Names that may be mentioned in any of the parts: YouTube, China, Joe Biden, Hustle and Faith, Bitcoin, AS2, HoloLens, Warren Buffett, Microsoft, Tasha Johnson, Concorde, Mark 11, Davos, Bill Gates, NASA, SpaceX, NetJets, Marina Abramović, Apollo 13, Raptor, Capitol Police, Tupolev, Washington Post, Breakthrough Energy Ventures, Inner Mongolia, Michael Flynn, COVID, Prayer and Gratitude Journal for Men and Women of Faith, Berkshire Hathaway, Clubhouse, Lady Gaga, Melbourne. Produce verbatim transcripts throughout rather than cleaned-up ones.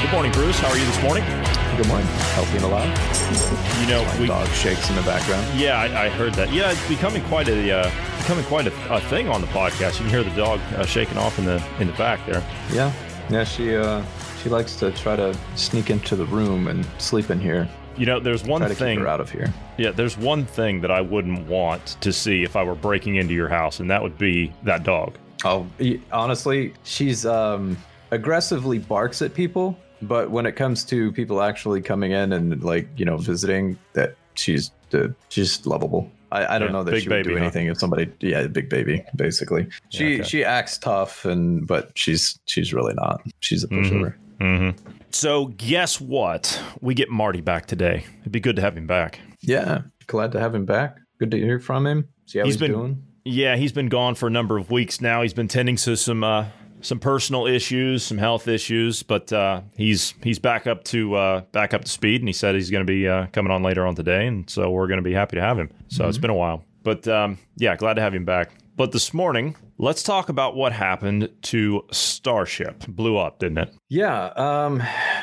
Good morning, Bruce. How are you this morning? Good morning. Healthy and alive. You know, my we, dog shakes in the background. Yeah, I, I heard that. Yeah, it's becoming quite a uh, becoming quite a, a thing on the podcast. You can hear the dog uh, shaking off in the in the back there. Yeah, yeah. She uh, she likes to try to sneak into the room and sleep in here. You know, there's one try to thing. Keep her out of here. Yeah, there's one thing that I wouldn't want to see if I were breaking into your house, and that would be that dog. Oh, honestly, she's um, aggressively barks at people. But when it comes to people actually coming in and, like, you know, visiting, that she's uh, she's lovable. I, I don't yeah, know that she would baby, do anything huh? if somebody. Yeah, big baby, basically. She yeah, okay. she acts tough, and but she's she's really not. She's a pushover. Mm-hmm. Mm-hmm. So guess what? We get Marty back today. It'd be good to have him back. Yeah, glad to have him back. Good to hear from him. See how he's, he's been, doing. Yeah, he's been gone for a number of weeks now. He's been tending to some. Uh, Some personal issues, some health issues, but uh, he's he's back up to uh, back up to speed, and he said he's going to be uh, coming on later on today, and so we're going to be happy to have him. So mm-hmm. It's been a while, but um, yeah, glad to have him back. But this morning, let's talk about what happened to Starship. Blew up, didn't it? Yeah, um,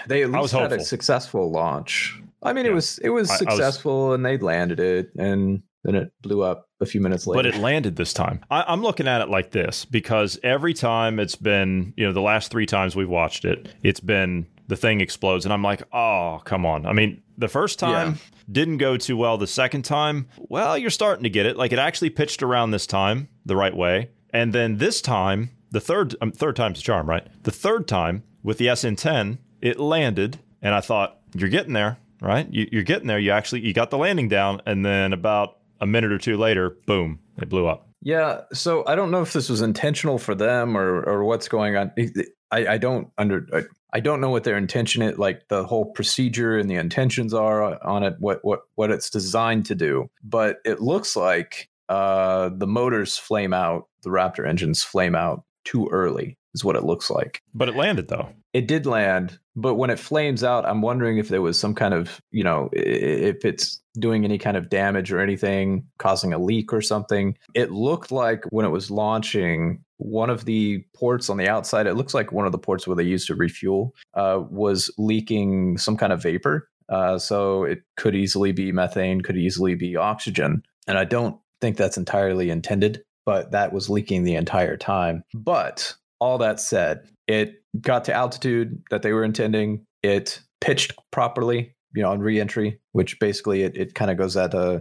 they at least had hopeful. a successful launch. I mean, yeah. it was it was I, successful, I was... and they landed it, and then it blew up a few minutes later. But it landed this time. I, I'm looking at it like this, because every time it's been, you know, the last three times we've watched it, it's been the thing explodes. And I'm like, oh, come on. I mean, the first time yeah. didn't go too well. The second time, well, you're starting to get it. Like, it actually pitched around this time the right way. And then this time, the third um, third time's the charm, right? The third time with the S N ten, it landed. And I thought, you're getting there, right? You, you're getting there. You actually you got the landing down. And then about a minute or two later, boom, it blew up. Yeah. So I don't know if this was intentional for them or or what's going on. I, I don't under I, I don't know what their intention is, like the whole procedure and the intentions are on it, what what what it's designed to do. But it looks like uh, the motors flame out, the Raptor engines flame out too early is what it looks like. But it landed, though. It did land. But when it flames out, I'm wondering if there was some kind of, you know, if it's doing any kind of damage or anything, causing a leak or something. It looked like when it was launching, one of the ports on the outside, it looks like one of the ports where they used to refuel, uh, was leaking some kind of vapor. Uh, so it could easily be methane, could easily be oxygen. And I don't think that's entirely intended, but that was leaking the entire time. But all that said, it got to altitude that they were intending. It pitched properly, you know, on re-entry, which basically it, it kind of goes at uh,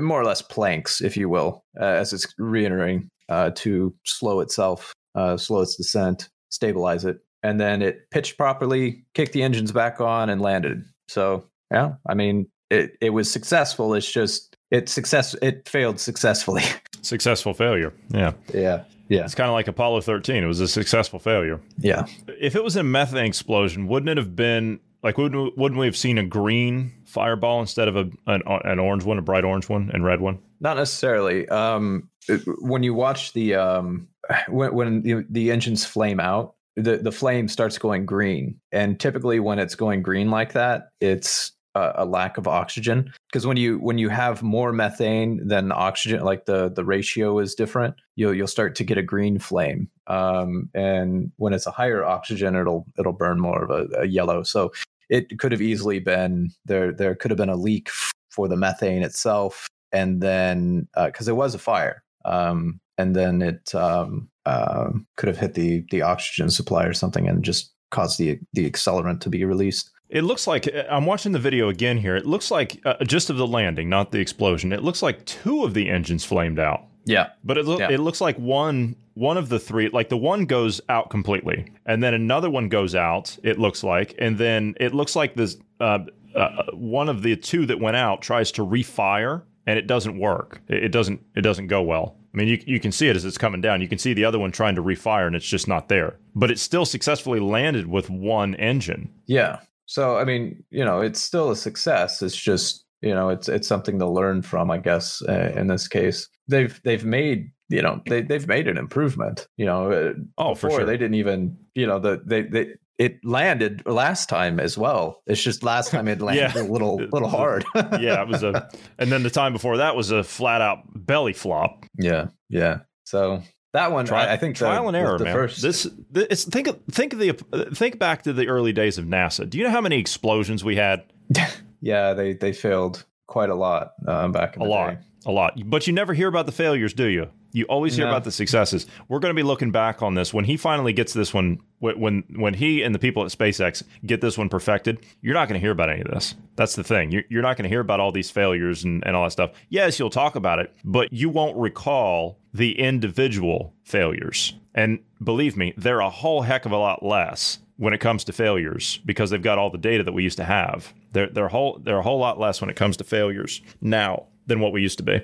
more or less planks, if you will, uh, as it's re-entering uh, to slow itself, uh, slow its descent, stabilize it. And then it pitched properly, kicked the engines back on, and landed. So, yeah, I mean, it, it was successful. It's just it success. It failed successfully. Successful failure. Yeah. Yeah. Yeah. It's kind of like Apollo thirteen. It was a successful failure. Yeah. If it was a methane explosion, wouldn't it have been like, wouldn't, wouldn't we have seen a green fireball instead of a an, an orange one, a bright orange one and red one? Not necessarily. Um, it, when you watch the um, when, when the, the engines flame out, the, the flame starts going green. And typically when it's going green like that, it's a, a lack of oxygen, because when you when you have more methane than oxygen, like the, the ratio is different. You'll you'll start to get a green flame, um, and when it's a higher oxygen, it'll it'll burn more of a, a yellow. So it could have easily been there. There could have been a leak f- for the methane itself, and then because uh, it was a fire, um, and then it um, uh, could have hit the the oxygen supply or something, and just caused the the accelerant to be released. It looks like, I'm watching the video again here, it looks like, uh, just of the landing, not the explosion, it looks like two of the engines flamed out. Yeah. But it, lo- yeah. it looks like one one of the three, like the one goes out completely, and then another one goes out, it looks like, and then it looks like this uh, uh, one of the two that went out tries to refire, and it doesn't work. It doesn't, it doesn't go well. I mean, you you can see it as it's coming down. You can see the other one trying to refire, and it's just not there. But it still successfully landed with one engine. Yeah. So, I mean, you know, it's still a success. It's just, you know, it's it's something to learn from, I guess, uh, in this case. They've they've made, you know, they, they've made an improvement, you know. Oh, for sure. They didn't even, you know, the they, they it landed last time as well. It's just last time it landed yeah. a little little hard. yeah, it was a, and then the time before that was a flat out belly flop. Yeah, yeah. So that one, Tri- I, I think trial the, and error, the man. First. This, this think think of the think back to the early days of NASA. Do you know how many explosions we had? Yeah, they they failed quite a lot um, back in a the lot, day. A lot. But you never hear about the failures, do you? You always hear no. about the successes. We're going to be looking back on this when he finally gets this one. When when he and the people at SpaceX get this one perfected, you're not going to hear about any of this. That's the thing. You're, you're not going to hear about all these failures and, and all that stuff. Yes, you'll talk about it, but you won't recall the individual failures. And believe me, they're a whole heck of a lot less when it comes to failures, because they've got all the data that we used to have. They're they're whole they're a whole lot less when it comes to failures now than what we used to be.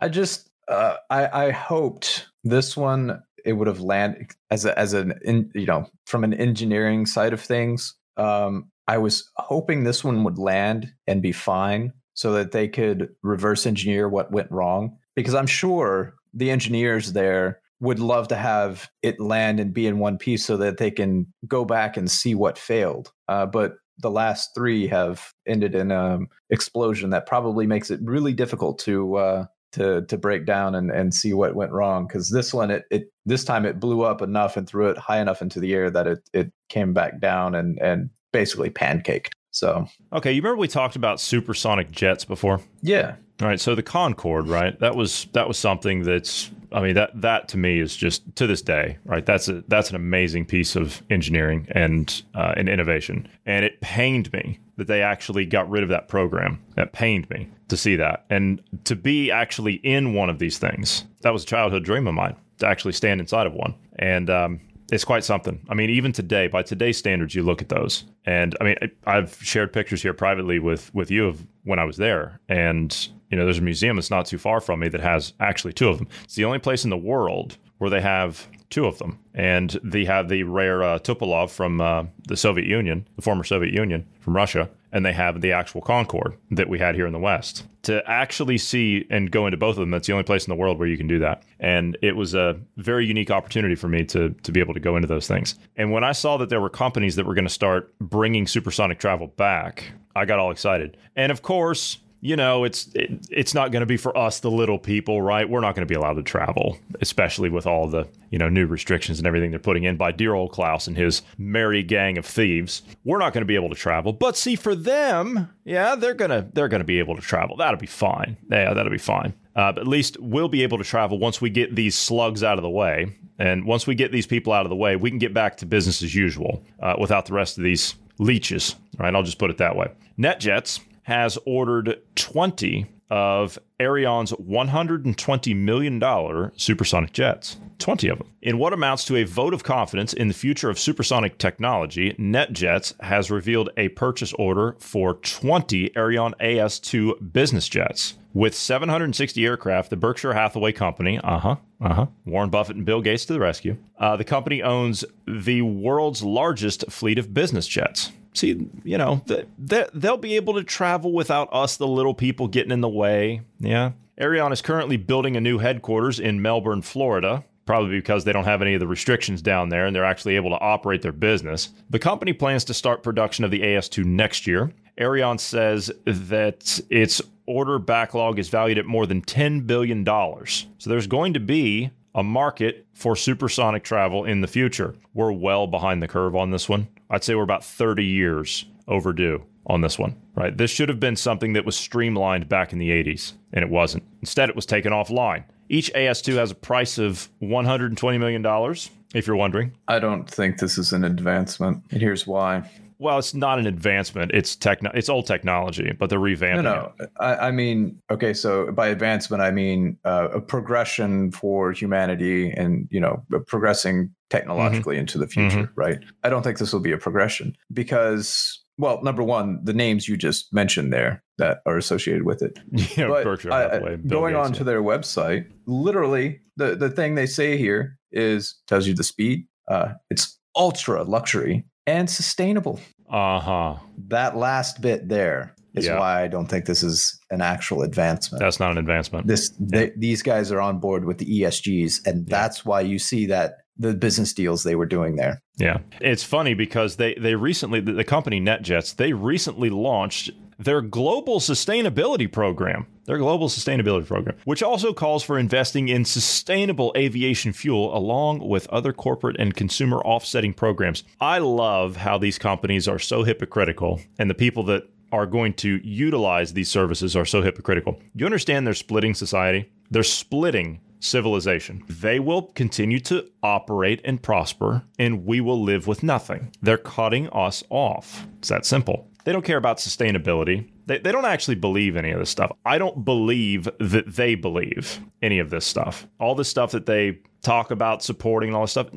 I just uh, I I hoped this one it would have landed as a, as an in, you know, from an engineering side of things. Um, I was hoping this one would land and be fine so that they could reverse engineer what went wrong, because I'm sure the engineers there would love to have it land and be in one piece so that they can go back and see what failed. Uh, but the last three have ended in an explosion that probably makes it really difficult to uh, to to break down and, and see what went wrong. Because this one, it, it this time it blew up enough and threw it high enough into the air that it it came back down and and basically pancaked. So okay, you remember we talked about supersonic jets before? Yeah. All right, so the Concorde, right? That was that was something that's, I mean, that that to me is just to this day, right? That's a that's an amazing piece of engineering and uh, and innovation. And it pained me that they actually got rid of that program. That pained me to see that, and to be actually in one of these things. That was a childhood dream of mine, to actually stand inside of one. And um, it's quite something. I mean, even today, by today's standards, you look at those. And I mean, I, I've shared pictures here privately with with you of when I was there, and you know, there's a museum that's not too far from me that has actually two of them. It's the only place in the world where they have two of them. And they have the rare uh, Tupolev from uh, the Soviet Union, the former Soviet Union, from Russia. And they have the actual Concorde that we had here in the West. To actually see and go into both of them, that's the only place in the world where you can do that. And it was a very unique opportunity for me to, to be able to go into those things. And when I saw that there were companies that were going to start bringing supersonic travel back, I got all excited. And of course, you know, it's it, it's not going to be for us, the little people, right? We're not going to be allowed to travel, especially with all the, you know, new restrictions and everything they're putting in by dear old Klaus and his merry gang of thieves. We're not going to be able to travel. But see, for them, yeah, they're going to they're going to be able to travel. That'll be fine. Yeah, that'll be fine. Uh, but at least we'll be able to travel once we get these slugs out of the way. And once we get these people out of the way, we can get back to business as usual uh, without the rest of these leeches. Right? I'll just put it that way. NetJets has ordered twenty of Aerion's one hundred twenty million dollars supersonic jets, twenty of them. In what amounts to a vote of confidence in the future of supersonic technology, NetJets has revealed a purchase order for twenty Aerion A S two business jets. With seven hundred sixty aircraft, the Berkshire Hathaway company, uh-huh, uh-huh, Warren Buffett and Bill Gates to the rescue, uh, the company owns the world's largest fleet of business jets. See, you know, they, they'll be able to travel without us, the little people, getting in the way. Yeah. Aerion is currently building a new headquarters in Melbourne, Florida, probably because they don't have any of the restrictions down there and they're actually able to operate their business. The company plans to start production of the A S two next year. Aerion says that its order backlog is valued at more than ten billion dollars. So there's going to be a market for supersonic travel in the future. We're well behind the curve on this one. I'd say we're about thirty years overdue on this one, right? This should have been something that was streamlined back in the eighties, and it wasn't. Instead, it was taken offline. Each A S two has a price of one hundred twenty million dollars, if you're wondering. I don't think this is an advancement, and here's why. Well, it's not an advancement. It's techno- It's old technology, but they're revamping no, no. it. I, I mean, okay, so by advancement, I mean uh, a progression for humanity and, you know, progressing technologically mm-hmm. into the future, mm-hmm. right? I don't think this will be a progression because, well, number one, the names you just mentioned there that are associated with it. Yeah, but Berkshire Hathaway, I, going Gates, on yeah. to their website, literally the, the thing they say here is tells you the speed. Uh, it's ultra luxury and sustainable. Uh-huh. That last bit there is yeah. why I don't think this is an actual advancement. That's not an advancement. This yeah. they, These guys are on board with the E S Gs, and yeah. that's why you see that the business deals they were doing there. Yeah. It's funny because they, they recently, the company NetJets, they recently launched their global sustainability program, their global sustainability program, which also calls for investing in sustainable aviation fuel along with other corporate and consumer offsetting programs. I love how these companies are so hypocritical, and the people that are going to utilize these services are so hypocritical. You understand they're splitting society? They're splitting civilization. They will continue to operate and prosper, and we will live with nothing. They're cutting us off. It's that simple. They don't care about sustainability. They they don't actually believe any of this stuff. I don't believe that they believe any of this stuff. All the stuff that they talk about supporting and all this stuff.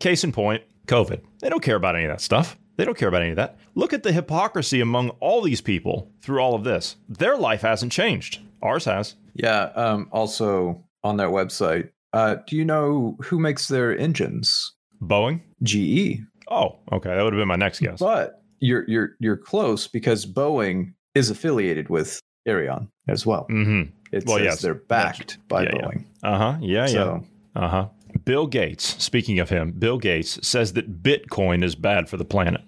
Case in point, COVID. They don't care about any of that stuff. They don't care about any of that. Look at the hypocrisy among all these people through all of this. Their life hasn't changed. Ours has. Yeah. Um, also on their website, uh, do you know who makes their engines? Boeing? G E. Oh, okay. That would have been my next guess. But You're you're you're close, because Boeing is affiliated with Aerion as well. Mm-hmm. It well, says yes. they're backed by yeah, Boeing. Yeah. Uh-huh. Yeah, so. yeah. Uh-huh. Bill Gates, speaking of him, Bill Gates says that Bitcoin is bad for the planet.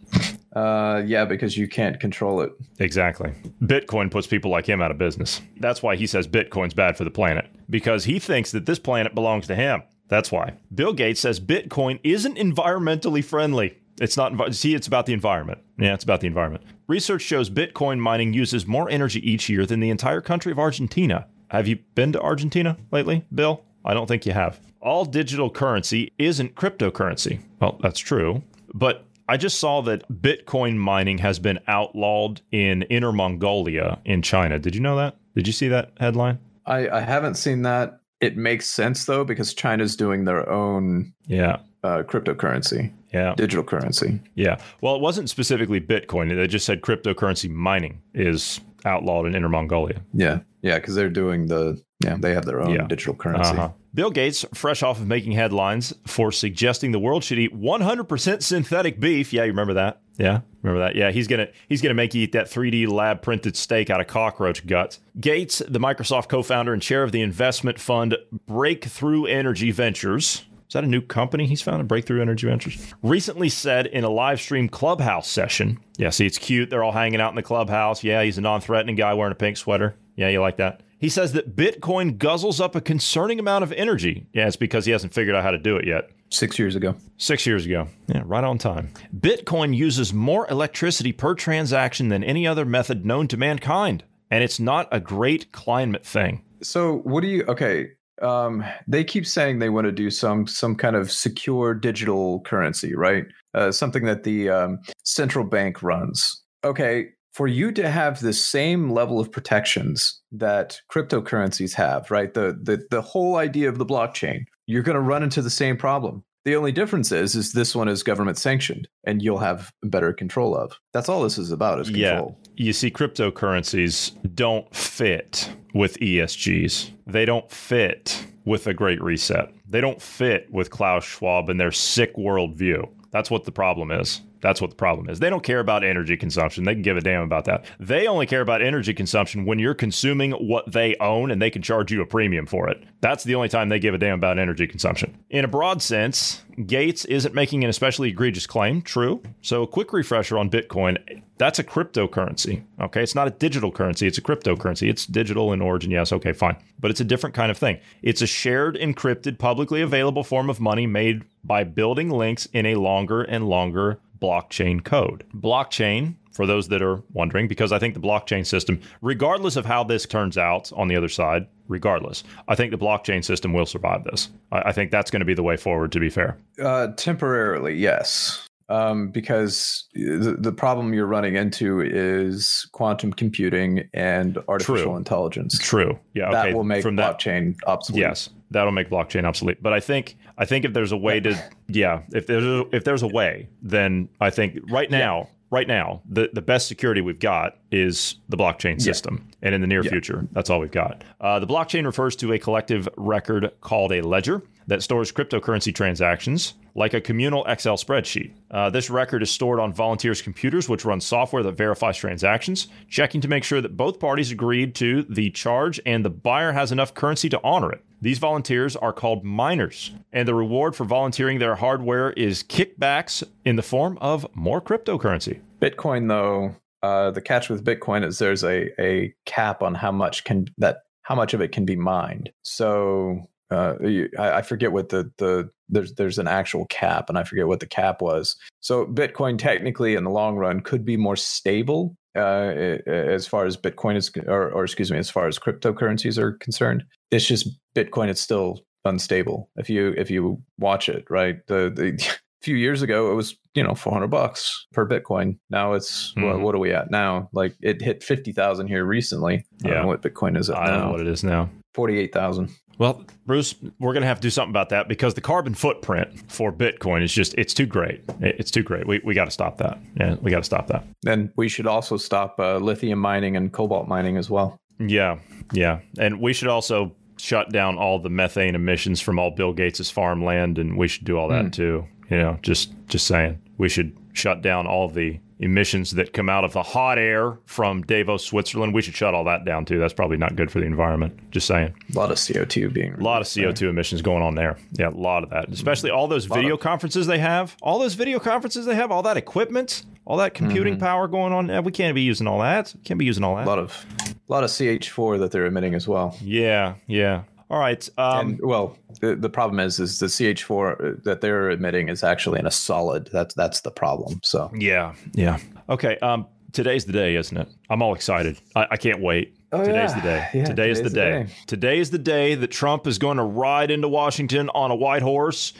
Uh, yeah, because you can't control it. Exactly. Bitcoin puts people like him out of business. That's why he says Bitcoin's bad for the planet, because he thinks that this planet belongs to him. That's why. Bill Gates says Bitcoin isn't environmentally friendly. It's not, see, it's about the environment. Yeah, it's about the environment. Research shows Bitcoin mining uses more energy each year than the entire country of Argentina. Have you been to Argentina lately, Bill? I don't think you have. All digital currency isn't cryptocurrency. Well, that's true. But I just saw that Bitcoin mining has been outlawed in Inner Mongolia in China. Did you know that? Did you see that headline? I, I haven't seen that. It makes sense, though, because China's doing their own yeah. uh, cryptocurrency. Yeah. Digital currency. Yeah. Well, it wasn't specifically Bitcoin. They just said cryptocurrency mining is outlawed in Inner Mongolia. Yeah. Yeah. Because they're doing the, yeah, they have their own yeah. digital currency. Uh-huh. Bill Gates, fresh off of making headlines for suggesting the world should eat one hundred percent synthetic beef. Yeah. You remember that? Yeah. Remember that? Yeah. He's going to, he's going to make you eat that three D lab printed steak out of cockroach guts. Gates, the Microsoft co-founder and chair of the investment fund Breakthrough Energy Ventures. Is that a new company he's founded, Breakthrough Energy Ventures? Recently said in a live stream Clubhouse session. Yeah, see, it's cute. They're all hanging out in the Clubhouse. Yeah, he's a non-threatening guy wearing a pink sweater. Yeah, you like that? He says that Bitcoin guzzles up a concerning amount of energy. Yeah, it's because he hasn't figured out how to do it yet. Six years ago. Six years ago. Yeah, right on time. Bitcoin uses more electricity per transaction than any other method known to mankind. And it's not a great climate thing. So what do you... Okay. Um, they keep saying they want to do some some kind of secure digital currency, right? Uh, something that the um, central bank runs. Okay, for you to have the same level of protections that cryptocurrencies have, right? The the the whole idea of the blockchain, you're going to run into the same problem. The only difference is, is this one is government sanctioned, and you'll have better control of. That's all this is about, is control. Yeah. You see, cryptocurrencies don't fit with E S Gs. They don't fit with a Great Reset. They don't fit with Klaus Schwab and their sick worldview. That's what the problem is. That's what the problem is. They don't care about energy consumption. They can give a damn about that. They only care about energy consumption when you're consuming what they own and they can charge you a premium for it. That's the only time they give a damn about energy consumption. In a broad sense, Gates isn't making an especially egregious claim. True. So a quick refresher on Bitcoin. That's a cryptocurrency. Okay. It's not a digital currency. It's a cryptocurrency. It's digital in origin. Yes. Okay, fine. But it's a different kind of thing. It's a shared, encrypted, publicly available form of money made by building links in a longer and longer blockchain code. Blockchain, for those that are wondering, because I think the blockchain system, regardless of how this turns out on the other side, regardless, I think the blockchain system will survive this. I, I think that's going to be the way forward, to be fair. Uh, temporarily, yes. Um, because the, the problem you're running into is quantum computing and artificial True. intelligence. True. Yeah. That okay. will make From blockchain that, obsolete. Yes, that'll make blockchain obsolete. But I think I think if there's a way to, yeah, if there's a, if there's a way, then I think right now right now, the, the best security we've got is the blockchain system. Yeah. And in the near yeah. future, that's all we've got. Uh, the blockchain refers to a collective record called a ledger that stores cryptocurrency transactions like a communal Excel spreadsheet. Uh, this record is stored on volunteers' computers, which run software that verifies transactions, checking to make sure that both parties agreed to the charge and the buyer has enough currency to honor it. These volunteers are called miners, and the reward for volunteering their hardware is kickbacks in the form of more cryptocurrency. Bitcoin, though, uh, the catch with Bitcoin is there's a, a cap on how much can that how much of it can be mined. So uh, you, I, I forget what the the there's there's an actual cap, and I forget what the cap was. So Bitcoin technically, in the long run, could be more stable. Uh, as far as Bitcoin is, or, or excuse me, as far as cryptocurrencies are concerned, it's just Bitcoin is still unstable. If you if you watch it, right, the, the a few years ago it was you know four hundred bucks per Bitcoin. Now it's mm-hmm. well, what are we at now? Like it hit fifty thousand here recently. Yeah. I don't know what Bitcoin is at now. I don't know what it is now. forty-eight thousand. Well, Bruce, we're going to have to do something about that because the carbon footprint for Bitcoin is just, it's too great. It's too great. We we got to stop that. Yeah, we got to stop that. And we should also stop uh, lithium mining and cobalt mining as well. Yeah, yeah. And we should also shut down all the methane emissions from all Bill Gates' farmland, and we should do all that mm. too. You know, just, just saying. We should shut down all the emissions that come out of the hot air from Davos, Switzerland. We should shut all that down too. That's probably not good for the environment. Just saying. A lot of C O two being a lot of C O two there. Emissions going on there. Yeah, a lot of that. Especially all those video of- conferences they have. All those video conferences they have. All that equipment. All that computing mm-hmm. power going on. We can't be using all that. Can't be using all that. A lot of, a lot of C H four that they're emitting as well. Yeah. Yeah. All right. Um, and, well, the, the problem is, is the C H four that they're emitting is actually in a solid. That's that's the problem. So yeah, yeah. Okay. Um, today's the day, isn't it? I'm all excited. I, I can't wait. Oh, today's yeah. the day. Yeah, today is the day. day. Today is the day that Trump is going to ride into Washington on a white horse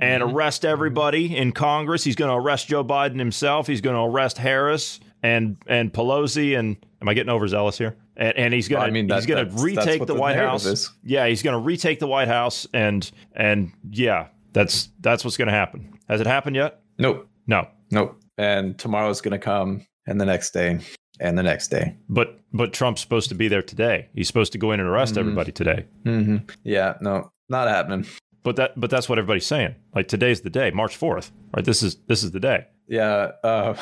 and mm-hmm. arrest everybody in Congress. He's going to arrest Joe Biden himself. He's going to arrest Harris and and Pelosi and. Am I getting overzealous here? And, and he's gonna, well, I mean, that, he's gonna that's, retake that's the White the House. Is. Yeah, he's gonna retake the White House, and and yeah, that's that's what's gonna happen. Has it happened yet? Nope, no, nope. And tomorrow's gonna come, and the next day, and the next day. But but Trump's supposed to be there today. He's supposed to go in and arrest mm-hmm. everybody today. Mm-hmm. Yeah, no, not happening. But that but that's what everybody's saying. Like today's the day, March fourth. Right? This is this is the day. Yeah. Uh,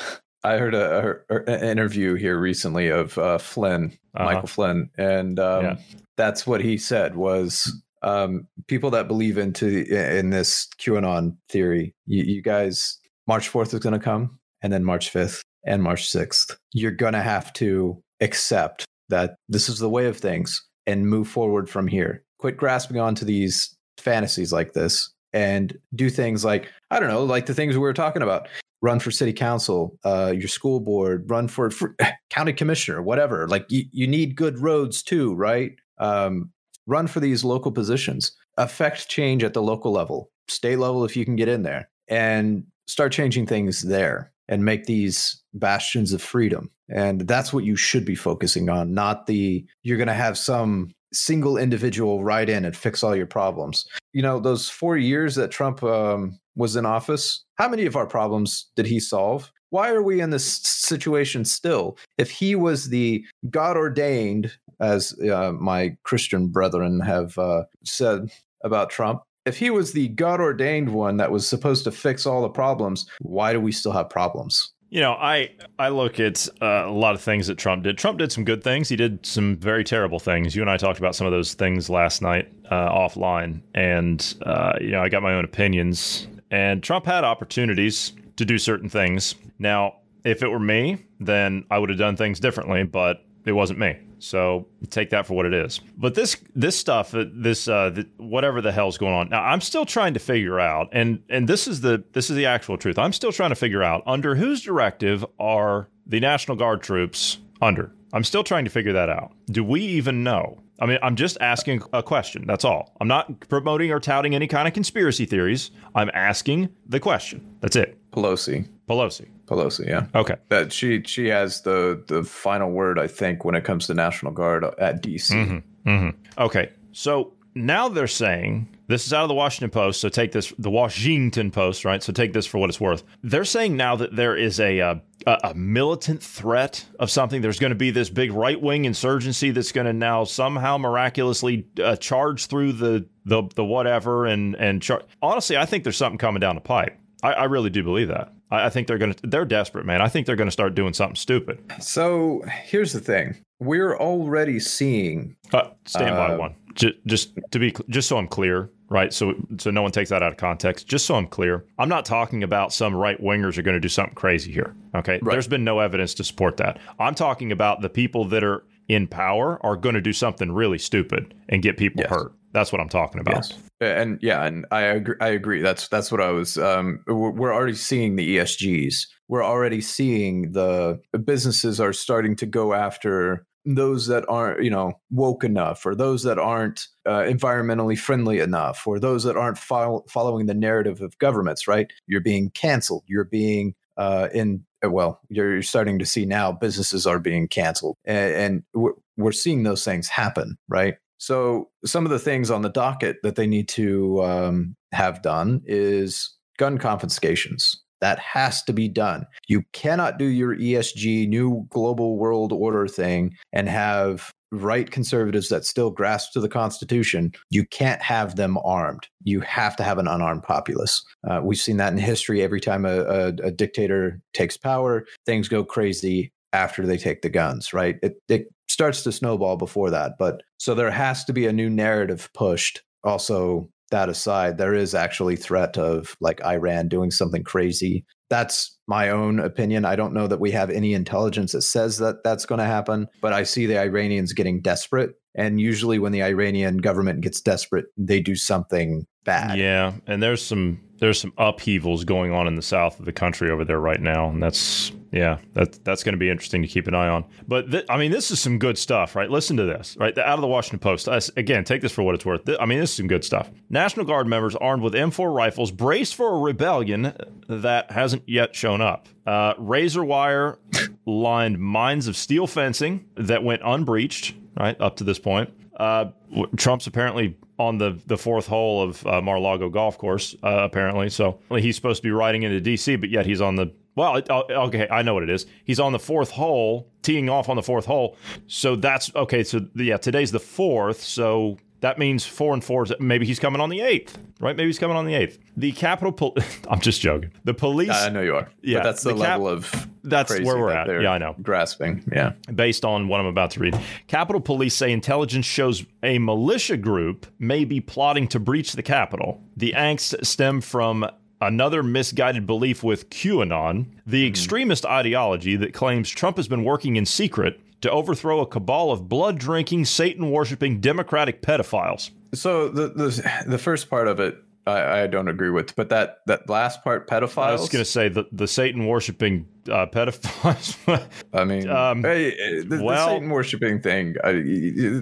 I heard a, a, an interview here recently of uh, Flynn, uh-huh. Michael Flynn, and um, yeah. that's what he said was um, people that believe into in this QAnon theory, you, you guys, March fourth is going to come, and then March fifth and March sixth. You're going to have to accept that this is the way of things and move forward from here. Quit grasping onto these fantasies like this and do things like, I don't know, like the things we were talking about. Run for city council, uh, your school board, run for, for county commissioner, whatever. Like you, you need good roads too, right? Um, run for these local positions. Affect change at the local level, state level if you can get in there, and start changing things there and make these bastions of freedom. And that's what you should be focusing on, not the you're going to have some single individual ride in and fix all your problems. You know, those four years that Trump um, was in office, how many of our problems did he solve? Why are we in this situation still? If he was the God-ordained, as uh, my Christian brethren have uh, said about Trump, if he was the God-ordained one that was supposed to fix all the problems, why do we still have problems? You know, I I look at uh, a lot of things that Trump did. Trump did some good things. He did some very terrible things. You and I talked about some of those things last night uh, offline. And, uh, you know, I got my own opinions. And Trump had opportunities to do certain things. Now, if it were me, then I would have done things differently, but it wasn't me. So take that for what it is. But this this stuff, this uh, the, whatever the hell's going on now, I'm still trying to figure out. And and this is the this is the actual truth. I'm still trying to figure out under whose directive are the National Guard troops under. I'm still trying to figure that out. Do we even know? I mean, I'm just asking a question. That's all. I'm not promoting or touting any kind of conspiracy theories. I'm asking the question. That's it. Pelosi. Pelosi. Pelosi, yeah. Okay. That she she has the, the final word, I think, when it comes to National Guard at D C. Mm-hmm. Mm-hmm. Okay. So now they're saying This is out of the Washington Post, so take this, the Washington Post, right? So take this for what it's worth. They're saying now that there is a uh, a militant threat of something. There's going to be this big right-wing insurgency that's going to now somehow miraculously uh, charge through the the, the whatever. And, and char- honestly, I think there's something coming down the pipe. I, I really do believe that. I, I think they're going to, they're desperate, man. I think they're going to start doing something stupid. So here's the thing. We're already seeing. Uh, stand by uh, one. Just, just to be, just so I'm clear, right? So, so no one takes that out of context. Just so I'm clear, I'm not talking about some right wingers are going to do something crazy here. Okay, right. There's been no evidence to support that. I'm talking about the people that are in power are going to do something really stupid and get people yes. hurt. That's what I'm talking about. Yes. And yeah, and I agree. I agree. That's that's what I was. Um, we're already seeing the E S Gs. We're already seeing the businesses are starting to go after those that aren't, you know, woke enough, or those that aren't uh, environmentally friendly enough, or those that aren't fo- following the narrative of governments. Right? You're being canceled. You're being uh, in. Well, you're starting to see now businesses are being canceled, and, and we're, we're seeing those things happen. Right? So some of the things on the docket that they need to um, have done is gun confiscations. That has to be done. You cannot do your E S G new global world order thing and have right conservatives that still grasp to the Constitution. You can't have them armed. You have to have an unarmed populace. Uh, we've seen that in history. Every time a, a, a dictator takes power, things go crazy after they take the guns, right? It, it starts to snowball before that. But so there has to be a new narrative pushed. Also, that aside, there is actually threat of like Iran doing something crazy. That's my own opinion. I don't know that we have any intelligence that says that that's going to happen, but I see the Iranians getting desperate. And usually when the Iranian government gets desperate, they do something bad. Yeah. And there's some there's some upheavals going on in the south of the country over there right now. And that's, yeah, that, that's going to be interesting to keep an eye on. But th- I mean, this is some good stuff, right? Listen to this, right? Out of the Washington Post. I, again, take this for what it's worth. I mean, this is some good stuff. National Guard members armed with M four rifles brace for a rebellion that hasn't yet shown up. Uh, razor wire lined mines of steel fencing that went unbreached, right, up to this point. Uh, Trump's apparently on the, the fourth hole of uh, Mar-a-Lago golf course, uh, apparently. So he's supposed to be riding into D C, but yet he's on the, well, it, okay, I know what it is. He's on the fourth hole, teeing off on the fourth hole. So that's, okay, so yeah, today's the fourth, so that means four and four, maybe he's coming on the eighth, right? Maybe he's coming on the eighth. The Capitol Police, I'm just joking. The police. I know you are. Yeah. But that's the, the cap- level of. That's where we're at. Yeah, I know. Grasping. Yeah. Based on what I'm about to read. Capitol Police say intelligence shows a militia group may be plotting to breach the Capitol. The angst stem from another misguided belief with QAnon, the extremist mm. ideology that claims Trump has been working in secret to overthrow a cabal of blood-drinking, Satan-worshipping Democratic pedophiles. So the the, the first part of it, I, I don't agree with, but that, that last part, pedophiles. I was going to say the, the Satan worshipping uh, pedophiles. I mean, um, hey, the, well, the Satan worshipping thing, I,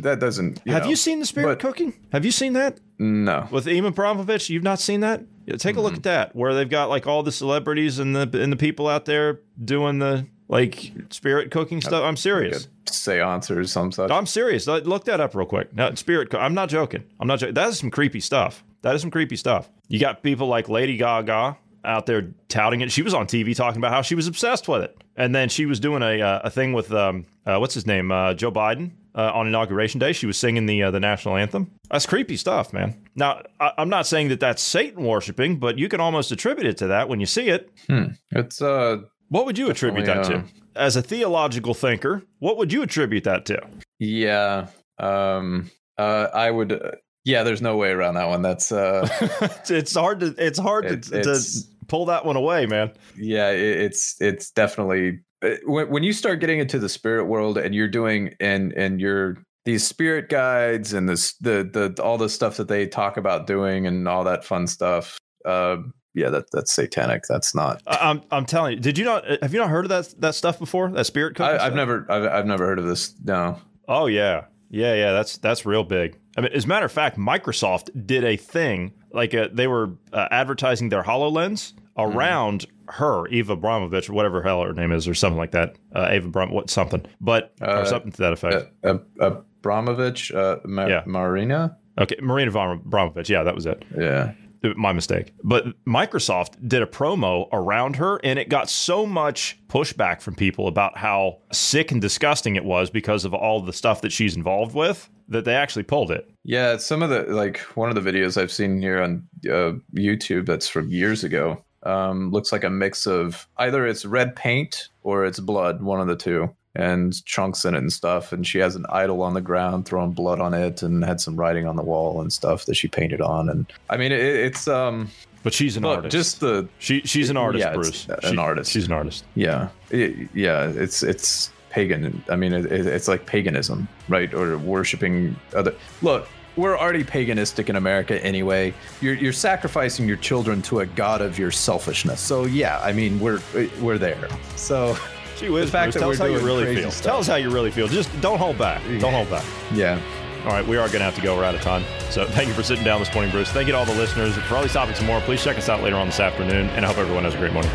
that doesn't. You have know, you seen The Spirit but, Cooking? Have you seen that? No. With Marina Abramović, you've not seen that? Yeah, take mm-hmm. a look at that, where they've got like all the celebrities and the and the people out there doing the like spirit cooking stuff. I'm serious. Seance or some such. I'm serious. Look that up real quick. No, spirit. Co- I'm not joking. I'm not joking. That is some creepy stuff. That is some creepy stuff. You got people like Lady Gaga out there touting it. She was on T V talking about how she was obsessed with it. And then she was doing a uh, a thing with, um uh, what's his name, uh, Joe Biden uh, on Inauguration Day. She was singing the uh, the national anthem. That's creepy stuff, man. Now, I- I'm not saying that that's Satan worshiping, but you can almost attribute it to that when you see it. Hmm. It's uh, What would you attribute that uh, to? As a theological thinker, what would you attribute that to? Yeah, um, uh, I would... Uh, Yeah, there's no way around that one. That's uh, it's hard to it's hard it's, to, it's, to pull that one away, man. Yeah, it, it's it's definitely when, when you start getting into the spirit world and you're doing and and you're these spirit guides and this the the all the stuff that they talk about doing and all that fun stuff. Uh, yeah, that that's satanic. That's not. I'm I'm telling you. Did you not have you not heard of that that stuff before? That spirit cooking stuff? I've never I've I've never heard of this. No. Oh yeah, yeah, yeah. That's that's real big. I mean, as a matter of fact, Microsoft did a thing like uh, they were uh, advertising their HoloLens around mm. her, Eva Abramovich, or whatever hell her name is, or something like that. Uh, Eva Bram, what something, but uh, or something to that effect. Uh, uh, Abramovich, uh, Ma- yeah. Marina Okay, Marina Abramović. Yeah, that was it. Yeah. My mistake. But Microsoft did a promo around her, and it got so much pushback from people about how sick and disgusting it was because of all the stuff that she's involved with that they actually pulled it. Yeah, some of the, like, one of the videos I've seen here on uh, YouTube that's from years ago um, looks like a mix of either it's red paint or it's blood, one of the two, and chunks in it and stuff. And she has an idol on the ground throwing blood on it, and had some writing on the wall and stuff that she painted on. And I mean, it, it's um, but she's an look, artist. Just the she she's an artist, yeah, Bruce. An she, artist. She's an artist. Yeah, it, yeah. It's it's pagan. I mean, it, it, it's like paganism, right? Or worshiping other. Look, we're already paganistic in America anyway. You're you're sacrificing your children to a god of your selfishness. So yeah, I mean, we're we're there. So. She was. Tell us how you really feel. Stuff. Tell us how you really feel. Just don't hold back. Don't hold back. Yeah. All right. We are going to have to go. We're out of time. So thank you for sitting down this morning, Bruce. Thank you to all the listeners. For all these topics and more, please check us out later on this afternoon. And I hope everyone has a great morning.